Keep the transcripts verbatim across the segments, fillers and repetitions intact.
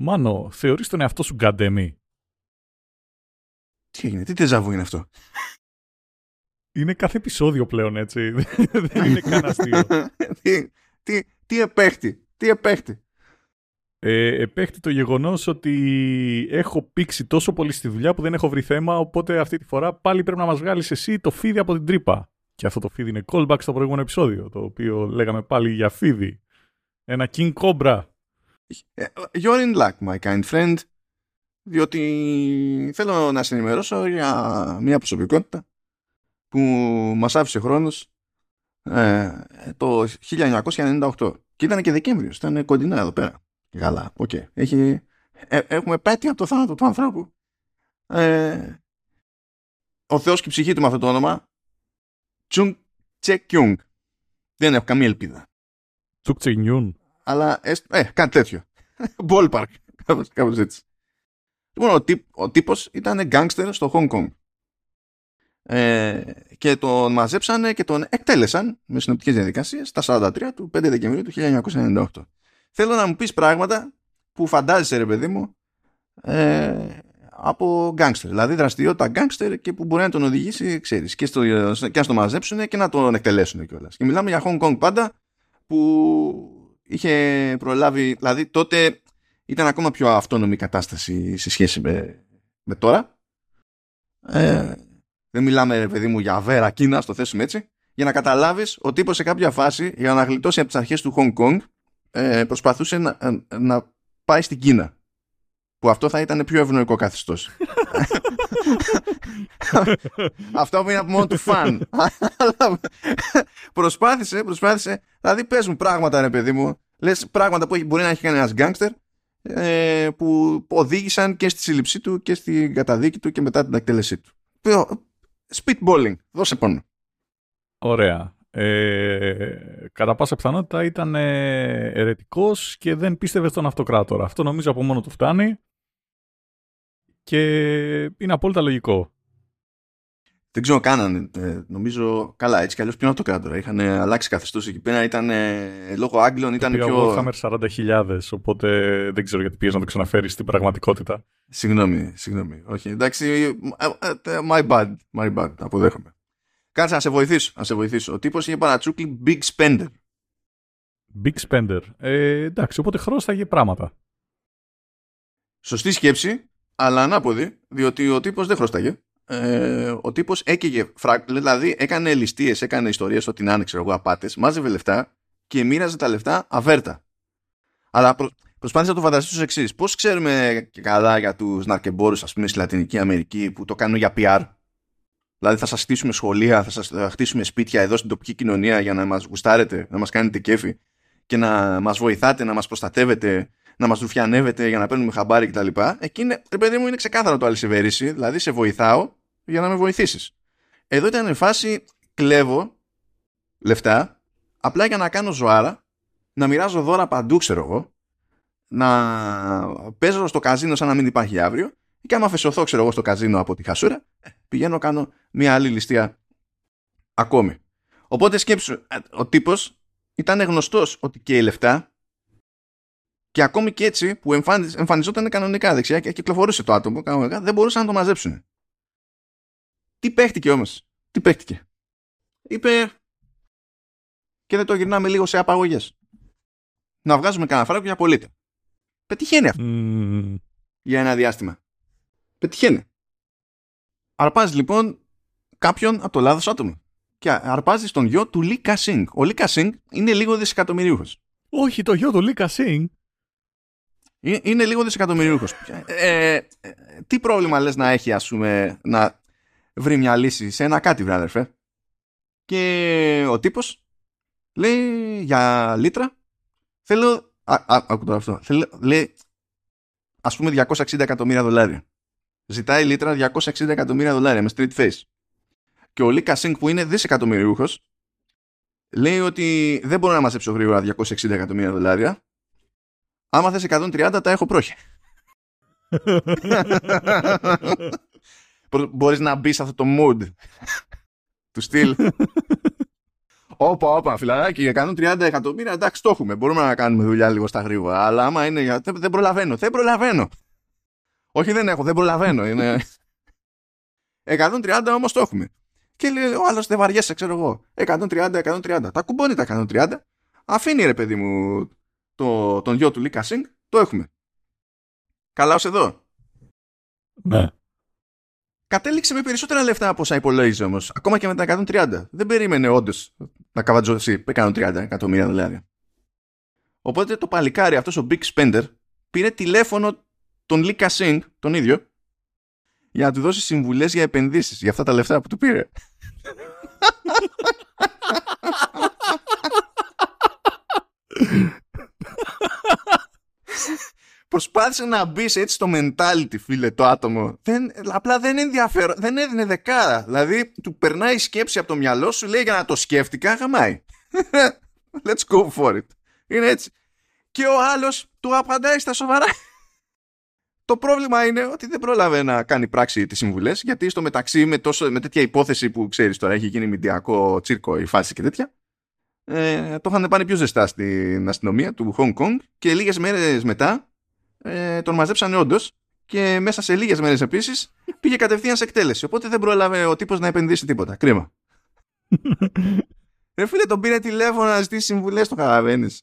Μάνο, θεωρείς τον εαυτό σου γκαντέμι. Τι έγινε, τι τεζαβού είναι αυτό. Είναι κάθε επεισόδιο πλέον, έτσι. Δεν είναι καν αστείο. τι, τι, τι επέχτη, τι επέχτη. Ε, επέχτη το γεγονός ότι έχω πήξει τόσο πολύ στη δουλειά που δεν έχω βρει θέμα, οπότε αυτή τη φορά πάλι πρέπει να μας βγάλεις εσύ το φίδι από την τρύπα. Και αυτό το φίδι είναι callback στο προηγούμενο επεισόδιο, το οποίο λέγαμε πάλι για φίδι. Ένα King Cobra. You're in luck, my kind friend, διότι θέλω να σε ενημερώσω για μια προσωπικότητα που μας άφησε χρόνος ε, το χίλια εννιακόσια ενενήντα οκτώ. Και ήταν και Δεκέμβριος, ήταν κοντινά εδώ πέρα. Καλά, οκ. Okay. Έχει... Ε, έχουμε πέτει από το θάνατο του ανθρώπου. Ε, ο Θεός και η ψυχή του με αυτό το όνομα, Τσεουνγκ Τσε Κέουνγκ. Δεν έχω καμία ελπίδα. Τσεουνγκ Τσε Κέουνγκ. Αλλά ε, ε, κάτι τέτοιο. Ballpark, κάπως, κάπως έτσι. Λοιπόν, ο, τύπ, ο τύπος ήταν γκάνγκστερ στο Hong Kong. Ε, και τον μαζέψανε και τον εκτέλεσαν με συνοπτικές διαδικασίες στα σαράντα τρία του πέντε Δεκεμβρίου του χίλια εννιακόσια ενενήντα οκτώ. Θέλω να μου πεις πράγματα που φαντάζεσαι, ρε παιδί μου, ε, από γκάνγκστερ. Δηλαδή δραστηριότητα γκάνγκστερ και που μπορεί να τον οδηγήσει, ξέρεις, και, στο, και να τον μαζέψουν και να τον εκτελέσουν κιόλας. Και μιλάμε για Hong Kong πάντα, που είχε προλάβει, δηλαδή τότε ήταν ακόμα πιο αυτόνομη κατάσταση σε σχέση με, με τώρα. Ε, δεν μιλάμε, ρε παιδί μου, για βέρα Κίνα, στο θέσουμε έτσι. Για να καταλάβεις, ο τύπος σε κάποια φάση, για να γλιτώσει από τις αρχές του Hong Kong, Ε, προσπαθούσε να, να πάει στην Κίνα, που αυτό θα ήταν πιο ευνοϊκό καθεστώς. Αυτό που είναι από μόνο του φαν. προσπάθησε, προσπάθησε δηλαδή πες μου πράγματα, ρε παιδί μου, λες πράγματα που μπορεί να έχει κάνει ένας γκάνγκστερ, ε, που οδήγησαν και στη σύλληψή του και στην καταδίκη του και μετά την εκτέλεσή του. Speedballing, δώσε πόνο. Ωραία. Ε, κατά πάσα πιθανότητα ήταν ε, ερετικός και δεν πίστευε στον αυτοκράτορα. Αυτό νομίζω από μόνο του φτάνει και είναι απόλυτα λογικό. Δεν ξέρω κάνανε, ε, νομίζω καλά έτσι κι αλλιώς ποιον αυτοκράτορα. Είχαν ε, αλλάξει καθεστώς εκεί πέρα, ήταν ε, λόγω Άγγλων ήταν πιο... Το είχαμε σαράντα χιλιάδες, οπότε δεν ξέρω γιατί πιέζει να το ξαναφέρει στην πραγματικότητα. Συγγνώμη, συγγνώμη. Όχι, εντάξει, my bad, my bad, αποδέχομαι. Κάτσε να σε βοηθήσω, να σε βοηθήσω. Ο τύπος είχε παρατσούκλι big spender. Big spender. Ε, εντάξει, οπότε χρώσταγε πράγματα. Σωστή σκέψη, αλλά ανάποδη, διότι ο τύπος δεν χρώσταγε. Ε, ο τύπος έκαιγε, δηλαδή έκανε ληστείες, έκανε ιστορίες ότι να είναι, ξέρω εγώ, απάτες, μάζευε λεφτά και μοίραζε τα λεφτά αβέρτα. Αλλά προ, προσπάθησε να το φανταστεί στους εξής. Πώς ξέρουμε και καλά για τους ναρκεμπόρους, ας πούμε, στη Λατινική Αμερική που το κάνουν για πι αρ. Δηλαδή θα σας χτίσουμε σχολεία, θα σας θα χτίσουμε σπίτια εδώ στην τοπική κοινωνία για να μας γουστάρετε, να μας κάνετε κέφι και να μας βοηθάτε, να μας προστατεύετε, να μας ρουφιανεύετε για να παίρνουμε χαμπάρι κτλ. Εκεί είναι, ρε παιδί μου, είναι ξεκάθαρο το αλυσιβερίσι, δηλαδή σε βοηθάω για να με βοηθήσεις. Εδώ ήταν η φάση κλέβω λεφτά απλά για να κάνω ζωάρα, να μοιράζω δώρα παντού, ξέρω εγώ, να παίζω στο καζίνο σαν να μην υπάρχει αύριο. Και άμα φεσωθώ, ξέρω εγώ, στο καζίνο από τη χασούρα, πηγαίνω κάνω μια άλλη ληστεία ακόμη. Οπότε σκέψου, ο τύπος ήταν γνωστός ότι καίει λεφτά και ακόμη και έτσι που εμφανιζ, εμφανιζόταν κανονικά δεξιά και κυκλοφορούσε το άτομο κανονικά, δεν μπορούσαν να το μαζέψουν. Τι παίχτηκε όμως, τι παίχτηκε. Είπε και δεν το γυρνάμε λίγο σε απαγωγές. Να βγάζουμε κανένα φράγκο για πολίτε. Πετυχαίνει αυτό. Mm. Για ένα διάστημα. Πετυχαίνει. Αρπάζει λοιπόν κάποιον από το λάθος άτομο. Και αρπάζει τον γιο του Λι Κα-σινγκ. Ο Λι Κα-σινγκ είναι λίγο δισεκατομμυρίουχος. Όχι, το γιο του Λι Κα-σινγκ. Είναι, είναι λίγο δισεκατομμυρίουχος. Ε, ε, τι πρόβλημα λες να έχει, ας πούμε, να βρει μια λύση σε ένα κάτι, βρε αδερφέ. Και ο τύπος λέει για λίτρα. Θέλω. Ακούω τώρα αυτό. Θέλω, λέει, ας πούμε, διακόσια εξήντα εκατομμύρια δολάρια. Ζητάει λίτρα διακόσια εξήντα εκατομμύρια δολάρια με street face. Και ο Λι Κα-σινγκ, που είναι δισεκατομμυριούχος, λέει ότι δεν μπορώ να μαζέψω γρήγορα διακόσια εξήντα εκατομμύρια δολάρια. Άμα θες εκατόν τριάντα τα έχω πρόχει. Μπορείς να μπει σε αυτό το mood του στυλ. όπα, όπα, φιλαράκι, για εκατόν τριάντα εκατομμύρια, εντάξει, το έχουμε. Μπορούμε να κάνουμε δουλειά λίγο στα γρήγορα. Αλλά άμα είναι για. Δεν προλαβαίνω, δεν προλαβαίνω. Όχι, δεν έχω, δεν προλαβαίνω. Είναι... εκατόν τριάντα όμως το έχουμε. Και λέει, ο άλλος δεν βαριέσαι, ξέρω εγώ. εκατόν τριάντα, εκατόν τριάντα. Τα κουμπώνει τα εκατόν τριάντα. Αφήνει ρε παιδί μου το, τον γιο του Λι Κα-σινγκ, το έχουμε. Καλά ως εδώ. Ναι. Κατέληξε με περισσότερα λεφτά από όσα υπολόγιζε όμως. Ακόμα και με τα εκατόν τριάντα. Δεν περίμενε όντως να καβατζωθεί εκατόν τριάντα εκατομμύρια δηλαδή. Οπότε το παλικάρι αυτός ο Big Spender πήρε τηλέφωνο τον Λι Κα-σινγκ, τον ίδιο, για να του δώσει συμβουλές για επενδύσεις, για αυτά τα λεφτά που του πήρε. Προσπάθησε να μπει σε έτσι στο mentality, φίλε, το άτομο. Δεν, απλά δεν ενδιαφέρον, δεν έδινε δεκάρα. Δηλαδή, του περνάει η σκέψη από το μυαλό σου, λέει για να το σκέφτηκα, γαμάει. Let's go for it. Είναι έτσι. Και ο άλλος του απαντάει στα σοβαρά. Το πρόβλημα είναι ότι δεν πρόλαβε να κάνει πράξη τις συμβουλές, γιατί στο μεταξύ με, τόσο, με τέτοια υπόθεση που ξέρεις τώρα, έχει γίνει μηντιακό τσίρκο η φάση και τέτοια, ε, το είχαν πάνε πιο ζεστά στην αστυνομία του Hong Kong και λίγες μέρες μετά ε, τον μαζέψανε όντως και μέσα σε λίγες μέρες επίσης πήγε κατευθείαν σε εκτέλεση. Οπότε δεν πρόλαβε ο τύπος να επενδύσει τίποτα. Κρίμα. Ρε φίλε, τον πήρε τηλέφωνο να ζητήσει συμβουλές, το καταλαβαίνεις.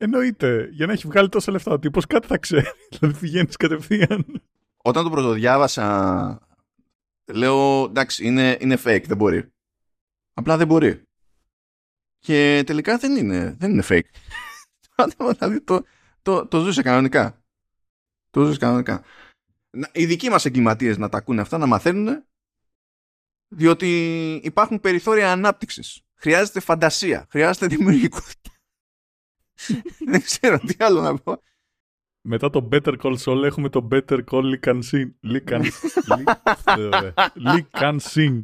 Εννοείται, για να έχει βγάλει τόσα λεφτά ο τύπος, κάτι θα ξέρει. Δηλαδή πηγαίνεις κατευθείαν. Όταν το πρωτοδιάβασα, λέω εντάξει, είναι, είναι fake, δεν μπορεί. Απλά δεν μπορεί. Και τελικά δεν είναι, δεν είναι fake. Δηλαδή το, το, το ζούσε κανονικά. Το ζούσε κανονικά. Οι δικοί μας εγκληματίες να τα ακούνε αυτά, να μαθαίνουν, διότι υπάρχουν περιθώρια ανάπτυξης. Χρειάζεται φαντασία, χρειάζεται δημιουργικότητα. Δεν ξέρω τι άλλο να πω. Μετά το Better Call Saul έχουμε το Better Call Λι Κα-σινγκ. Λι Κα-σινγκ.